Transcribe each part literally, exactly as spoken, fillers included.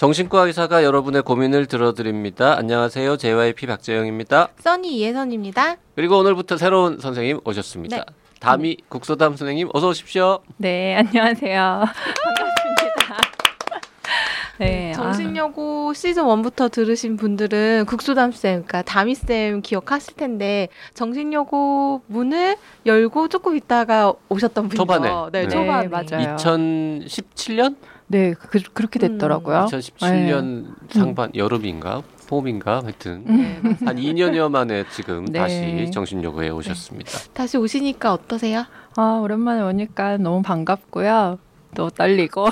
정신과 의사가 여러분의 고민을 들어드립니다. 안녕하세요. 제이와이피 박재영입니다. 써니 이혜선입니다. 그리고 오늘부터 새로운 선생님 오셨습니다. 네. 다미 음. 국소담 선생님 어서 오십시오. 네, 안녕하세요. 반갑습니다. 네, 정신여고 아. 시즌 일부터 들으신 분들은 국소담쌤, 그러니까 다미쌤 기억하실 텐데 정신여고 문을 열고 조금 있다가 오셨던 분이죠. 초반에. 네, 네. 초반에. 네, 맞아요. 이천십칠 년? 네, 그, 그렇게 됐더라고요. 음, 이천십칠 년 네. 상반, 여름인가? 봄인가? 하여튼 네, 한 이 년여 만에 지금 네. 다시 정신여고에 오셨습니다. 네. 다시 오시니까 어떠세요? 아, 오랜만에 오니까 너무 반갑고요. 또 떨리고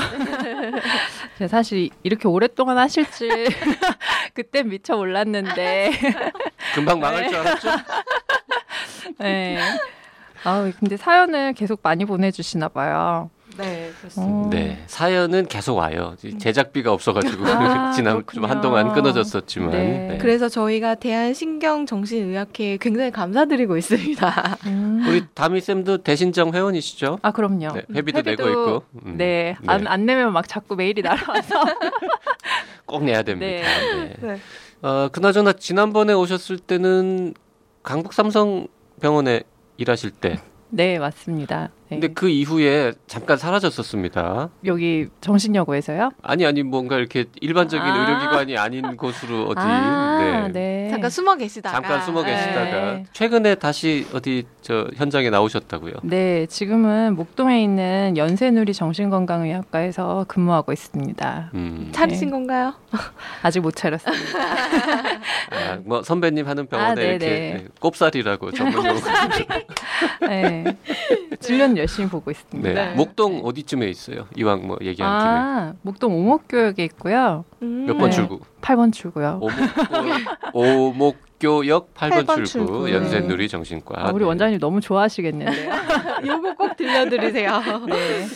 제가 사실 이렇게 오랫동안 하실지 그때 미처 몰랐는데 금방 망할 네. 줄 알았죠? 네. 아, 근데 사연을 계속 많이 보내주시나 봐요. 네, 그렇습니다. 어... 네, 사연은 계속 와요. 제작비가 없어가지고 아, 지난 좀 한동안 끊어졌었지만. 네. 네. 그래서 저희가 대한신경정신의학회에 굉장히 감사드리고 있습니다. 음. 우리 다미 쌤도 대신정 회원이시죠? 아, 그럼요. 네, 회비도, 회비도 내고 있고. 음. 네, 네. 안, 안 내면 막 자꾸 메일이 날아와서 꼭 내야 됩니다. 네. 네. 네. 어, 그나저나 지난번에 오셨을 때는 강북 삼성병원에 일하실 때. 네, 맞습니다. 네. 근데 그 이후에 잠깐 사라졌었습니다. 여기 정신여고에서요? 아니 아니 뭔가 이렇게 일반적인 아~ 의료기관이 아닌 곳으로 어디 아~ 네. 네. 잠깐 숨어 계시다가 잠깐 숨어 계시다가 네. 최근에 다시 어디 저 현장에 나오셨다고요? 네, 지금은 목동에 있는 연세누리 정신건강의학과에서 근무하고 있습니다. 음. 차리신 네. 건가요? 아직 못 차렸습니다. 아, 뭐 선배님 하는 병원에 아, 이렇게 꼽살이라고 전문용어. 꼽살이. 네. 진료 열심히 보고 있습니다. 네. 네. 목동 어디쯤에 있어요? 이왕 뭐 얘기한 아, 김에. 목동 오목교역에 있고요. 음. 몇 번 네. 출구? 팔 번 출구요. 오목교역 팔 번, 팔 번 출구, 출구. 연세누리 정신과. 아, 우리 네. 원장님 너무 좋아하시겠는데요. 요거 꼭 들려드리세요. 네.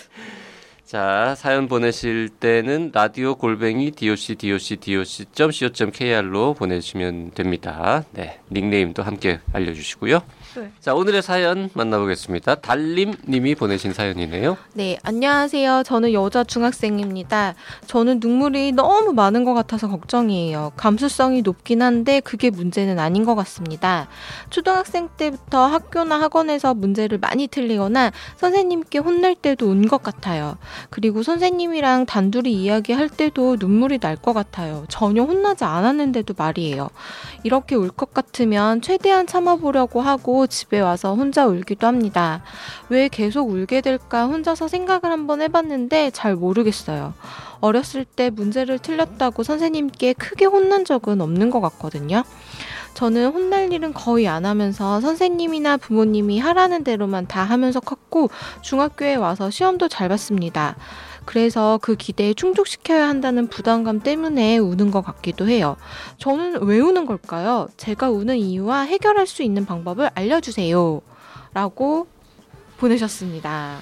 자, 사연 보내실 때는 라디오 골뱅이 docdocdoc.co.kr로 보내주시면 됩니다. 네, 닉네임도 함께 알려주시고요. 네. 자, 오늘의 사연 만나보겠습니다. 달림 님이 보내신 사연이네요. 네, 안녕하세요. 저는 여자 중학생입니다. 저는 눈물이 너무 많은 것 같아서 걱정이에요. 감수성이 높긴 한데 그게 문제는 아닌 것 같습니다. 초등학생 때부터 학교나 학원에서 문제를 많이 틀리거나 선생님께 혼낼 때도 운 것 같아요. 그리고 선생님이랑 단둘이 이야기할 때도 눈물이 날 것 같아요. 전혀 혼나지 않았는데도 말이에요. 이렇게 울 것 같으면 최대한 참아보려고 하고 집에 와서 혼자 울기도 합니다. 왜 계속 울게 될까 혼자서 생각을 한번 해봤는데 잘 모르겠어요. 어렸을 때 문제를 틀렸다고 선생님께 크게 혼난 적은 없는 것 같거든요. 저는 혼날 일은 거의 안 하면서 선생님이나 부모님이 하라는 대로만 다 하면서 컸고 중학교에 와서 시험도 잘 봤습니다. 그래서 그 기대에 충족시켜야 한다는 부담감 때문에 우는 것 같기도 해요. 저는 왜 우는 걸까요? 제가 우는 이유와 해결할 수 있는 방법을 알려주세요. 라고 보내셨습니다.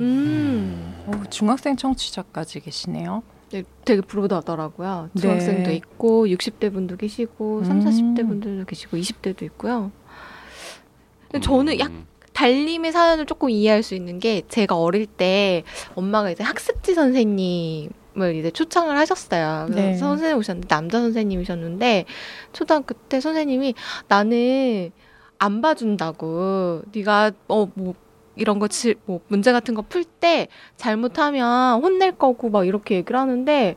음, 음. 중학생 청취자까지 계시네요. 네, 되게 부러워하더라고요. 중학생도 네. 있고 육십 대 분도 계시고 삼십, 사십 대 분들도 계시고 이십 대도 있고요. 근데 음. 저는 약 달님의 사연을 조금 이해할 수 있는 게 제가 어릴 때 엄마가 이제 학습지 선생님을 이제 초청을 하셨어요. 그래서 네. 선생님 오셨는데 남자 선생님이셨는데 초등학교 때 선생님이 나는 안 봐준다고 네가 어 뭐 이런 거, 지, 뭐, 문제 같은 거 풀 때 잘못하면 혼낼 거고 막 이렇게 얘기를 하는데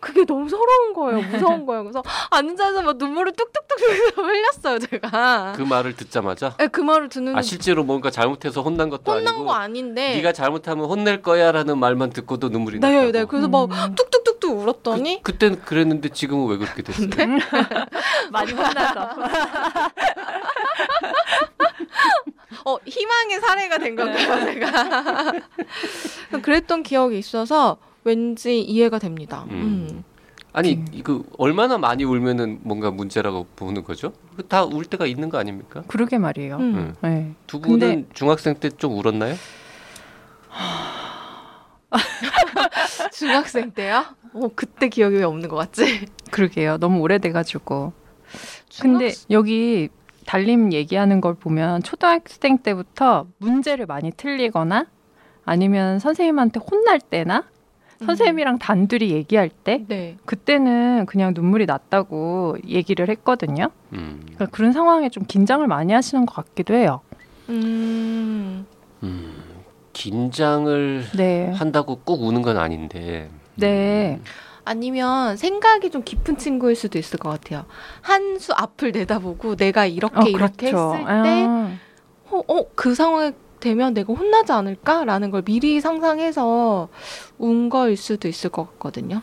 그게 너무 서러운 거예요. 무서운 거예요. 그래서 앉은 자리에서 막 눈물을 뚝뚝뚝 흘렸어요, 제가. 그 말을 듣자마자? 네, 그 말을 듣는. 아, 실제로 뭔가 잘못해서 혼난 것도 혼난 아니고. 혼난 거 아닌데. 네가 잘못하면 혼낼 거야 라는 말만 듣고도 눈물이 나요. 네, 났다고. 네. 그래서 막 음. 뚝뚝뚝뚝 울었더니. 그, 그땐 그랬는데 지금은 왜 그렇게 됐어요? 네? 많이 혼나서. 어, 희망의 사례가 된 건가요, 제가? 그랬던 기억이 있어서 왠지 이해가 됩니다. 음. 음. 아니, 음. 그 얼마나 많이 울면은 뭔가 문제라고 보는 거죠? 다 울 때가 있는 거 아닙니까? 그러게 말이에요. 음. 음. 네. 두 분은 근데... 중학생 때 좀 울었나요? 중학생 때요? 어, 그때 기억이 왜 없는 것 같지? 그러게요. 너무 오래돼가지고. 중학생... 근데 여기... 달림 얘기하는 걸 보면 초등학생 때부터 문제를 많이 틀리거나 아니면 선생님한테 혼날 때나 선생님이랑 단둘이 얘기할 때 네. 그때는 그냥 눈물이 났다고 얘기를 했거든요. 음. 그러니까 그런 상황에 좀 긴장을 많이 하시는 것 같기도 해요. 음. 음. 긴장을 네. 한다고 꼭 우는 건 아닌데. 네. 음. 아니면 생각이 좀 깊은 친구일 수도 있을 것 같아요. 한 수 앞을 내다보고 내가 이렇게 어, 이렇게 그렇죠. 했을 때 어, 어, 그 상황에 되면 내가 혼나지 않을까라는 걸 미리 상상해서 운 거일 수도 있을 것 같거든요.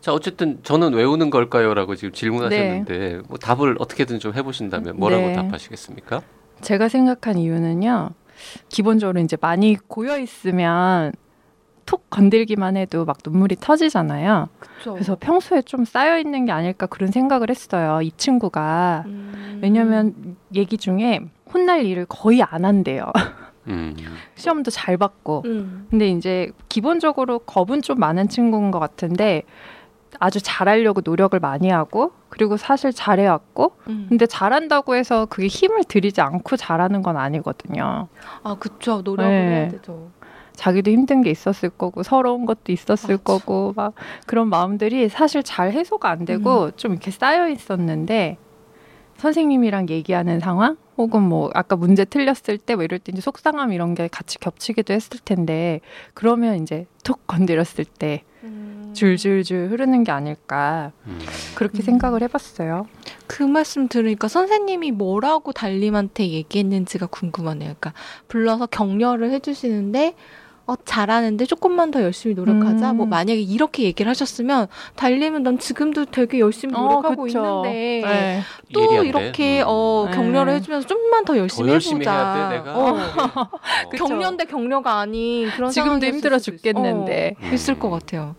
자, 어쨌든 저는 왜 우는 걸까요?라고 지금 질문하셨는데 네. 뭐 답을 어떻게든 좀 해보신다면 뭐라고 네. 답하시겠습니까? 제가 생각한 이유는요. 기본적으로 이제 많이 고여 있으면 톡 건들기만 해도 막 눈물이 터지잖아요. 그쵸. 그래서 평소에 좀 쌓여있는 게 아닐까 그런 생각을 했어요. 이 친구가. 음. 왜냐면 얘기 중에 혼날 일을 거의 안 한대요. 음. 시험도 잘 받고. 음. 근데 이제 기본적으로 겁은 좀 많은 친구인 것 같은데 아주 잘하려고 노력을 많이 하고 그리고 사실 잘해왔고 음. 근데 잘한다고 해서 그게 힘을 들이지 않고 잘하는 건 아니거든요. 아 그쵸. 노력을 네. 해야 되죠. 자기도 힘든 게 있었을 거고 서러운 것도 있었을 맞죠. 거고 막 그런 마음들이 사실 잘 해소가 안 되고 음. 좀 이렇게 쌓여 있었는데 선생님이랑 얘기하는 상황 혹은 뭐 아까 문제 틀렸을 때 뭐 이럴 때 이제 속상함 이런 게 같이 겹치기도 했을 텐데 그러면 이제 톡 건드렸을 때 음. 줄줄줄 흐르는 게 아닐까 음. 그렇게 음. 생각을 해봤어요. 그 말씀 들으니까 선생님이 뭐라고 달님한테 얘기했는지가 궁금하네요. 그러니까 불러서 격려를 해주시는데 어, 잘하는데 조금만 더 열심히 노력하자. 음. 뭐 만약에 이렇게 얘기를 하셨으면 달리면 난 지금도 되게 열심히 노력하고 어, 있는데 네. 또 이렇게 음. 어, 격려를 네. 해주면서 좀만 더 열심히, 더 열심히 해보자. 해야 돼, 내가. 어. 어. 격려인데 격려가 아닌 그런 지금도 힘들어 죽겠는데 어, 있을 것 같아요.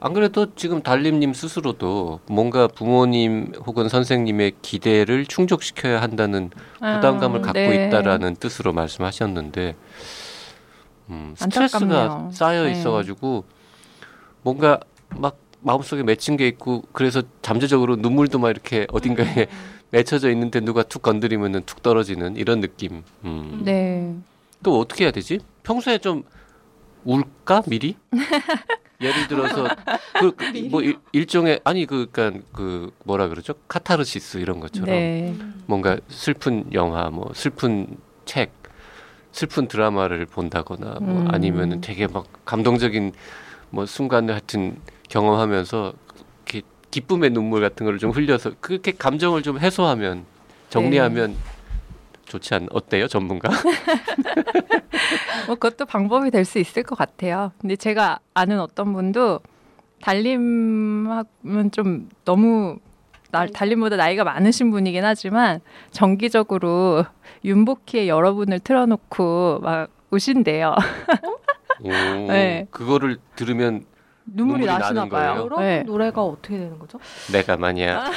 안 그래도 지금 달님님 스스로도 뭔가 부모님 혹은 선생님의 기대를 충족시켜야 한다는 부담감을 음, 갖고 네. 있다라는 뜻으로 말씀하셨는데 음, 스트레스가 안타깝네요. 쌓여 있어가지고 네. 뭔가 막 마음속에 맺힌 게 있고 그래서 잠재적으로 눈물도 막 이렇게 어딘가에 음. 맺혀져 있는데 누가 툭 건드리면은 툭 떨어지는 이런 느낌. 음. 네. 또 어떻게 해야 되지? 평소에 좀 울까 미리? 예를 들어서 그 뭐 일종의 아니 그 그러니까 그 뭐라 그러죠? 카타르시스 이런 것처럼 네. 뭔가 슬픈 영화, 뭐 슬픈 책. 슬픈 드라마를 본다거나 뭐 음. 아니면은 되게 막 감동적인 뭐 순간을 하여튼 경험하면서 이렇게 기쁨의 눈물 같은 걸 좀 흘려서 그렇게 감정을 좀 해소하면 정리하면 네. 좋지 않 어때요 전문가? 뭐 그것도 방법이 될 수 있을 것 같아요. 근데 제가 아는 어떤 분도 달님은 좀 너무 나, 달님보다 나이가 많으신 분이긴 하지만 정기적으로 윤복희의 여러분을 틀어놓고 막 우신대요. 오, 네. 그거를 들으면 눈물이, 눈물이 나시나 봐요. 여러분 네. 노래가 어떻게 되는 거죠? 내가 만약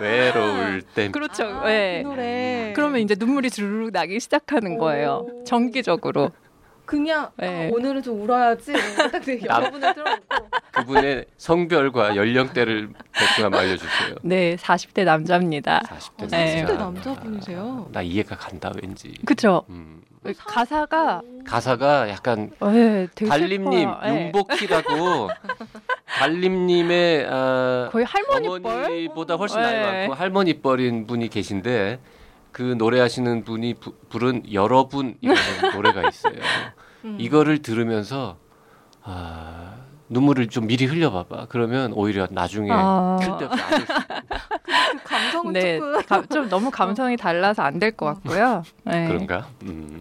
외로울 때 그렇죠. 아, 네. 그 노래. 그러면 이제 눈물이 주르륵 나기 시작하는 거예요. 오. 정기적으로. 그냥 네. 아, 오늘은 좀 울어야지. 딱 여러분을 틀어놓고. 그분의 성별과 연령대를 백분만 알려주세요. 네, 사십 대 남자입니다. 사십 대, 네. 남자. 사십 대 남자분이세요? 아, 나 이해가 간다 왠지. 그렇죠. 음. 가사가 가사가 약간 네, 달림님 윤복희라고 달림님의 아, 거의 어머니보다 훨씬 네. 나이 많고 할머니뻘인 분이 계신데 그 노래하시는 분이 부, 부른 여러분이라는 노래가 있어요. 음. 이거를 들으면서 아, 눈물을 좀 미리 흘려봐봐. 그러면 오히려 나중에 아... 그 감성은 네, 조금 가, 좀 너무 감성이 달라서 안 될 것 같고요. 네. 그런가? 음.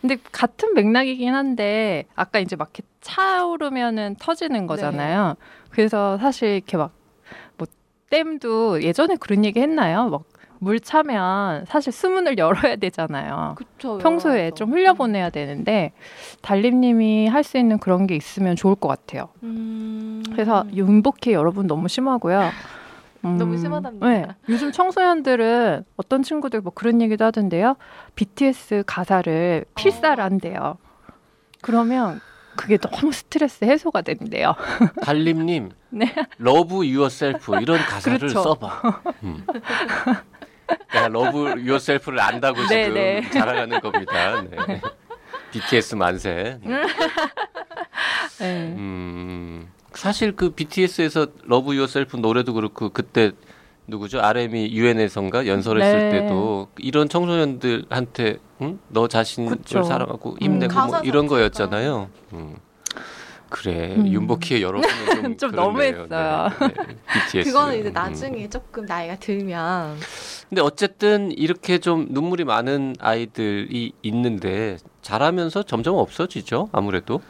근데 같은 맥락이긴 한데 아까 이제 막 이렇게 차오르면은 터지는 거잖아요. 네. 그래서 사실 이렇게 막 뭐 댐도 예전에 그런 얘기 했나요? 막 물 차면 사실 수문을 열어야 되잖아요. 그쵸, 평소에 열어야죠. 좀 흘려보내야 되는데 달님님이 할 수 있는 그런 게 있으면 좋을 것 같아요. 음... 그래서 윤복희 여러분 너무 심하고요. 음... 너무 심하답니다. 네. 요즘 청소년들은 어떤 친구들 뭐 그런 얘기도 하던데요. 비티에스 가사를 필사한대요. 그러면 그게 너무 스트레스 해소가 된대요. 달님님 네. Love Yourself 이런 가사를 그렇죠. 써봐. 음. 내가 러브 유어셀프를 안다고 지금 네네. 자랑하는 겁니다. 네. 비티에스 만세. 네. 음, 사실 그 비티에스에서 러브 유어셀프 노래도 그렇고 그때 누구죠? 알엠이 유엔에선가 연설했을 네. 때도 이런 청소년들한테 응? 너 자신을 그쵸. 사랑하고 힘내고 음, 뭐 이런 거였잖아요. 음. 그래 음. 윤복희의 여러 분은 좀, 좀 너무했어요. 네, 네. 비티에스. 그거는 이제 나중에 음. 조금 나이가 들면. 근데 어쨌든 이렇게 좀 눈물이 많은 아이들이 있는데 자라면서 점점 없어지죠. 아무래도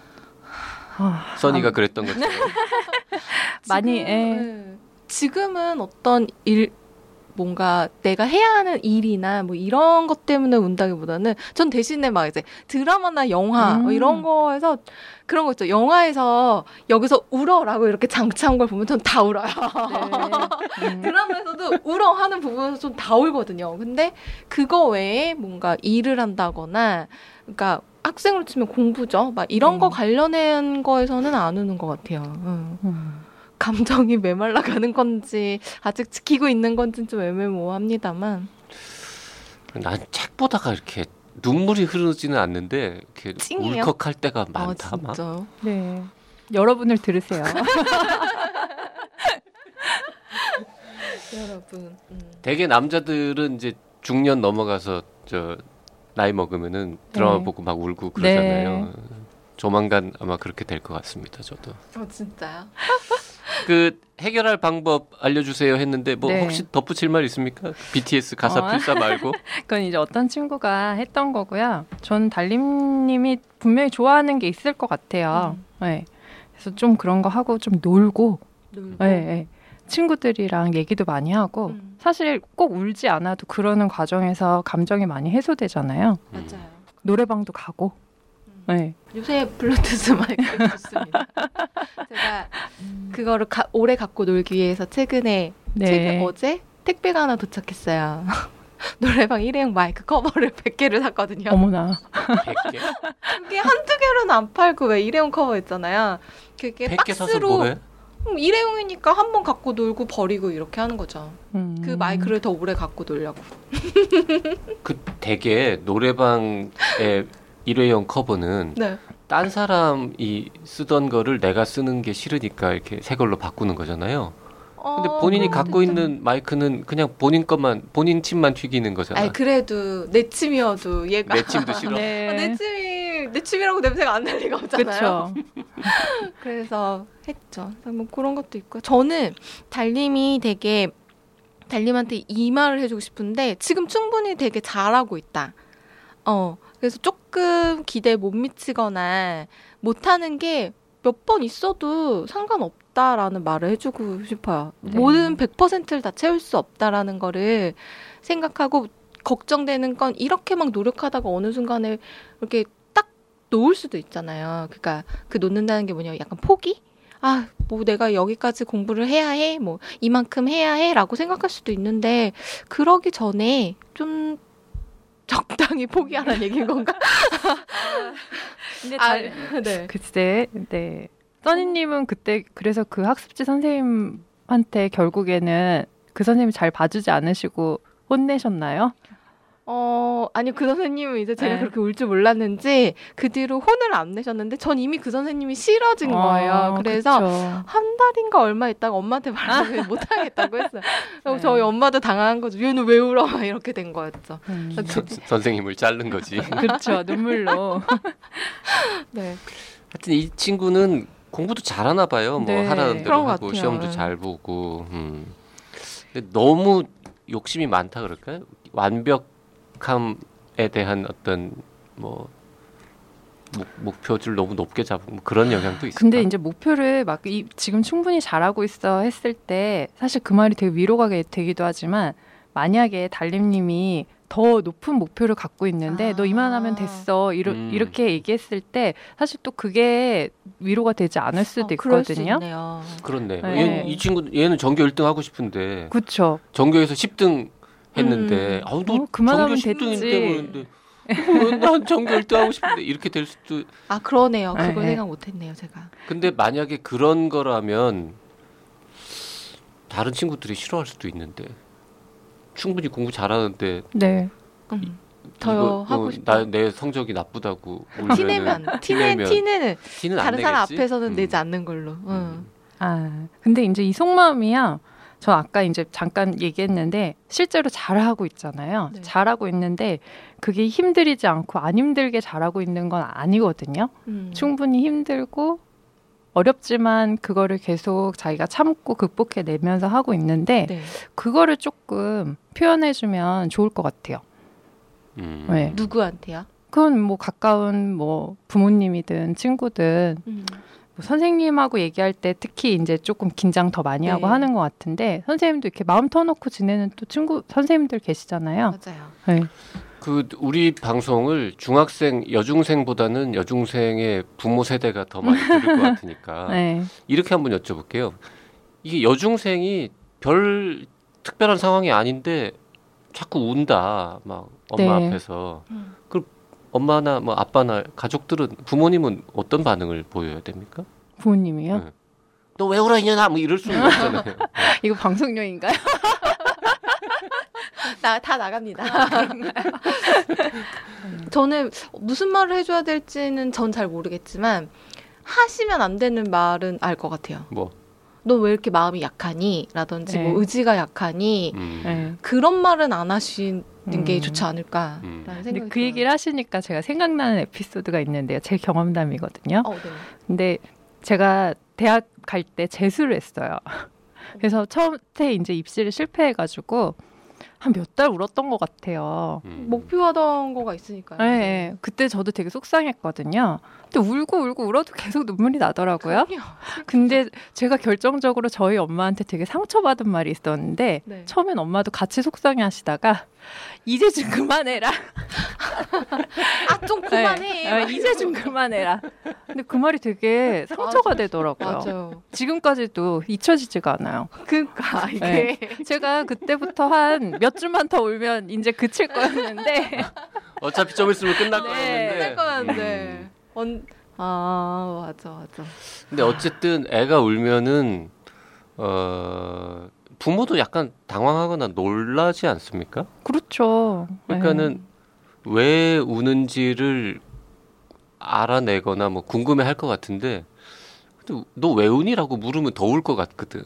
써니가 그랬던 것처럼 많이. 에. 지금은 어떤 일 뭔가 내가 해야 하는 일이나 뭐 이런 것 때문에 운다기보다는 전 대신에 막 이제 드라마나 영화 음. 뭐 이런 거에서 그런 거 있죠. 영화에서 여기서 울어라고 이렇게 장치한 걸 보면 전 다 울어요. 네. 음. 드라마에서도 울어 하는 부분에서 좀 다 울거든요. 근데 그거 외에 뭔가 일을 한다거나 그러니까 학생으로 치면 공부죠. 막 이런 음. 거 관련된 거에서는 안 우는 것 같아요. 음. 음. 감정이 메말라 가는 건지 아직 지키고 있는 건지 좀 애매모호합니다만 난 책보다가 이렇게 눈물이 흐르지는 않는데 이렇게 찡이요? 울컥할 때가 많다. 아, 진짜요? 막. 네. 여러분을 들으세요. 여러분. 음. 대개 남자들은 이제 중년 넘어가서 저 나이 먹으면은 드라마 네. 보고 막 울고 그러잖아요. 네. 조만간 아마 그렇게 될 것 같습니다. 저도. 어 진짜요? 그 해결할 방법 알려주세요 했는데 뭐 네. 혹시 덧붙일 말 있습니까? 비티에스 가사 어. 필사 말고. 그건 이제 어떤 친구가 했던 거고요. 전 달림님이 분명히 좋아하는 게 있을 것 같아요. 음. 네. 그래서 좀 그런 거 하고 좀 놀고, 놀고. 네, 네. 친구들이랑 얘기도 많이 하고 음. 사실 꼭 울지 않아도 그러는 과정에서 감정이 많이 해소되잖아요. 맞아요. 음. 노래방도 가고. 네. 요새 블루투스 마이크가 좋습니다. 제가 그거를 가, 오래 갖고 놀기 위해서 최근에 네. 최근, 어제 택배가 하나 도착했어요. 노래방 일회용 마이크 커버를 백 개를 샀거든요. 어머나. 백 개? 그게 한두 개로는 안 팔고 왜 일회용 커버 있잖아요. 그게 백 개 박스로 사서 음, 일회용이니까 한 번 갖고 놀고 버리고 이렇게 하는 거죠. 음. 그 마이크를 더 오래 갖고 놀려고. 그 되게 노래방에 일회용 커버는 네. 딴 사람이 쓰던 거를 내가 쓰는 게 싫으니까 이렇게 새 걸로 바꾸는 거잖아요. 어, 근데 본인이 갖고 됐죠. 있는 마이크는 그냥 본인 것만 본인 침만 튀기는 거잖아. 아니, 그래도 내 침이어도 얘가 내 침도 싫어. 네. 아, 내 침이 내 침이라고 냄새가 안 날 리가 없잖아요. 그래서 했죠. 뭐 그런 것도 있고 저는 달님이 되게 달님한테 이 말을 해주고 싶은데 지금 충분히 되게 잘하고 있다. 어. 그래서 조금 기대에 못 미치거나 못하는 게 몇 번 있어도 상관없다라는 말을 해주고 싶어요. 네. 모든 백 퍼센트를 다 채울 수 없다라는 거를 생각하고 걱정되는 건 이렇게 막 노력하다가 어느 순간에 이렇게 딱 놓을 수도 있잖아요. 그러니까 그 놓는다는 게 뭐냐면 약간 포기? 아, 뭐 내가 여기까지 공부를 해야 해? 뭐 이만큼 해야 해? 라고 생각할 수도 있는데 그러기 전에 좀 적당히 포기하라는 얘기인 건가? 아, 근데 잘, 아, 네. 글쎄, 네. 써니님은 그때 그래서 그 학습지 선생님한테 결국에는 그 선생님이 잘 봐주지 않으시고 혼내셨나요? 어, 아니 그 선생님은 이제 제가 네. 그렇게 울 줄 몰랐는지 그 뒤로 혼을 안 내셨는데 전 이미 그 선생님이 싫어진 어, 거예요. 그래서 그쵸. 한 달인가 얼마 있다가 엄마한테 말을 못하겠다고 했어요. 네. 저희 엄마도 당한 거죠. 얘는 왜 울어? 이렇게 된 거였죠. 음. 그, 선생님을 자른 거지. 그렇죠. 눈물로. 네. 하여튼 이 친구는 공부도 잘하나 봐요. 뭐 네. 하라는 대로 하고 시험도 잘 보고. 음. 근데 너무 욕심이 많다 그럴까요? 완벽 감에 대한 어떤 뭐 목, 목표를 너무 높게 잡은 그런 영향도 있어요. 근데 이제 목표를 막 이, 지금 충분히 잘하고 있어 했을 때 사실 그 말이 되게 위로가 되기도 하지만 만약에 달림님이 더 높은 목표를 갖고 있는데 아. 너 이만하면 됐어 이러, 음. 이렇게 얘기했을 때 사실 또 그게 위로가 되지 않을 수도 어, 있거든요. 그럴 수 그렇네. 네. 얘는, 이 친구 얘는 전교 일 등 하고 싶은데. 그렇죠. 전교에서 십 등. 했는데 음. 아우 너 어, 그만하면 됐지. 난 전교 일 등 하고 싶은데 이렇게 될 수도. 아 그러네요. 그걸 네. 생각 못했네요 제가. 근데 만약에 그런 거라면 다른 친구들이 싫어할 수도 있는데 충분히 공부 잘하는데 네. 이, 붙어요 하고 싶다. 내 성적이 나쁘다고 티내면 티내 티는 티는 다른 사람 앞에서는 음. 내지 않는 걸로. 음. 음. 아 근데 이제 이 속마음이야. 저 아까 이제 잠깐 얘기했는데 실제로 잘하고 있잖아요. 네. 잘하고 있는데 그게 힘들이지 않고 안 힘들게 잘하고 있는 건 아니거든요. 음. 충분히 힘들고 어렵지만 그거를 계속 자기가 참고 극복해내면서 하고 있는데 네. 그거를 조금 표현해주면 좋을 것 같아요. 음. 네. 누구한테요? 그건 뭐 가까운 뭐 부모님이든 친구든 음. 선생님하고 얘기할 때 특히 이제 조금 긴장 더 많이 네. 하고 하는 것 같은데 선생님도 이렇게 마음 터놓고 지내는 또 친구 선생님들 계시잖아요. 맞아요. 네. 그 우리 방송을 중학생, 여중생보다는 여중생의 부모 세대가 더 많이 들을 것 같으니까 네. 이렇게 한번 여쭤볼게요. 이게 여중생이 별 특별한 상황이 아닌데 자꾸 운다, 막 엄마 네. 앞에서. 음. 엄마나 뭐 아빠나 가족들은 부모님은 어떤 반응을 보여야 됩니까? 부모님이요? 네. 너 왜 울어 이년아? 뭐 이럴 수는 없잖아요. 이거 방송용인가요? 나 다 나갑니다. 저는 무슨 말을 해줘야 될지는 전 잘 모르겠지만 하시면 안 되는 말은 알 것 같아요. 뭐? 너 왜 이렇게 마음이 약하니? 라든지 네. 뭐 의지가 약하니? 음. 네. 그런 말은 안 하신. 는게 음. 좋지 않을까. 음. 근데 그 얘기를 하시니까 제가 생각나는 에피소드가 있는데요. 제 경험담이거든요. 어, 네. 근데 제가 대학 갈 때 재수를 했어요. 그래서 처음에 이제 입시를 실패해가지고 한 몇 달 울었던 것 같아요. 음. 목표하던 거가 있으니까요. 네, 네, 그때 저도 되게 속상했거든요. 근데 울고 울고 울어도 계속 눈물이 나더라고요. 그럼요. 근데 제가 결정적으로 저희 엄마한테 되게 상처받은 말이 있었는데 네. 처음엔 엄마도 같이 속상해하시다가 이제 좀 그만해라. 아, 좀 그만해. 네. 이제 좀 그만해라. 근데 그 말이 되게 상처가 맞아. 되더라고요. 맞아요. 지금까지도 잊혀지지가 않아요. 그러니까 이게 네. 제가 그때부터 한 몇 주만 더 울면 이제 그칠 거였는데 어차피 좀 있으면 끝날 네, 거였는데. 끝날 거였는데. 음. 아 맞아 맞아. 근데 어쨌든 애가 울면은 어. 부모도 약간 당황하거나 놀라지 않습니까? 그렇죠. 그러니까는 에이. 왜 우는지를 알아내거나 뭐 궁금해할 것 같은데, 근데 너 왜 우니라고 물으면 더 울 것 같거든.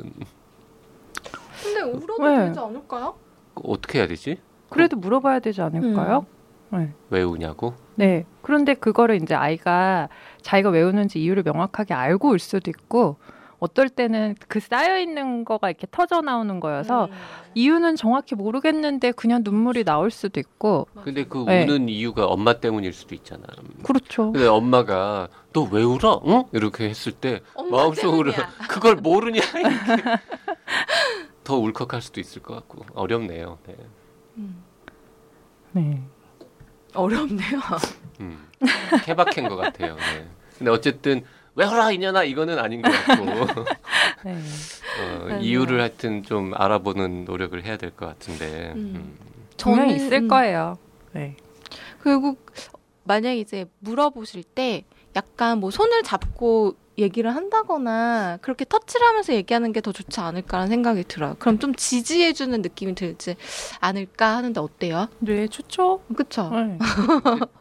근데 울어도 왜? 되지 않을까요? 어떻게 해야 되지? 그래도 그럼, 물어봐야 되지 않을까요? 음. 네. 왜 우냐고? 네. 그런데 그거를 이제 아이가 자기가 왜 우는지 이유를 명확하게 알고 올 수도 있고. 어떨 때는 그 쌓여있는 거가 이렇게 터져나오는 거여서 음. 이유는 정확히 모르겠는데 그냥 눈물이 나올 수도 있고. 근데 그 네. 우는 이유가 엄마 때문일 수도 있잖아. 그렇죠. 근데 엄마가 너 왜 울어? 응? 이렇게 했을 때 마음속으로 때문이야. 그걸 모르냐? 더 울컥할 수도 있을 것 같고. 어렵네요. 네. 음. 네. 어렵네요. 음. 케바케인 것 같아요. 네. 근데 어쨌든 왜 허라 이년아 이거는 아닌 것 같고 네. 어, 네. 이유를 하여튼 좀 알아보는 노력을 해야 될 것 같은데 음. 음. 저는 있을 음. 거예요. 네. 그리고 만약에 이제 물어보실 때 약간 뭐 손을 잡고 얘기를 한다거나 그렇게 터치를 하면서 얘기하는 게 더 좋지 않을까라는 생각이 들어요. 그럼 좀 지지해주는 느낌이 들지 않을까 하는데 어때요? 네, 좋죠. 그렇죠. 네.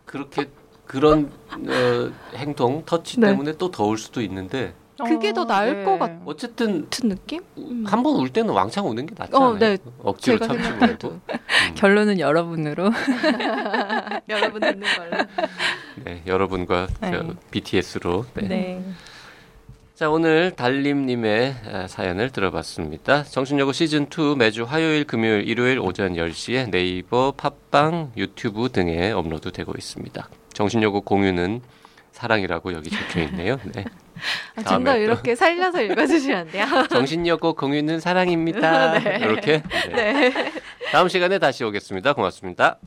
그렇게 그런 어, 행동, 터치 네. 때문에 또 더울 수도 있는데 그게 더 나을 네. 것 같은 어쨌든 느낌? 음. 한 번 울 때는 왕창 우는 게 낫잖아요. 어, 네. 억지로 참지 말고 음. 결론은 여러분으로 여러분 듣는 걸로 네, 여러분과 저, 비티에스로 네. 네. 자, 오늘 달림님의 사연을 들어봤습니다. 정신여고 시즌이 매주 화요일, 금요일, 일요일 오전 열 시에 네이버, 팟빵, 유튜브 등에 업로드되고 있습니다. 정신여고 공유는 사랑이라고 여기 적혀있네요. 네. 아, 좀 더 이렇게 살려서 읽어주시면 안 돼요? 정신여고 공유는 사랑입니다. 네. 이렇게. 네. 네. 다음 시간에 다시 오겠습니다. 고맙습니다.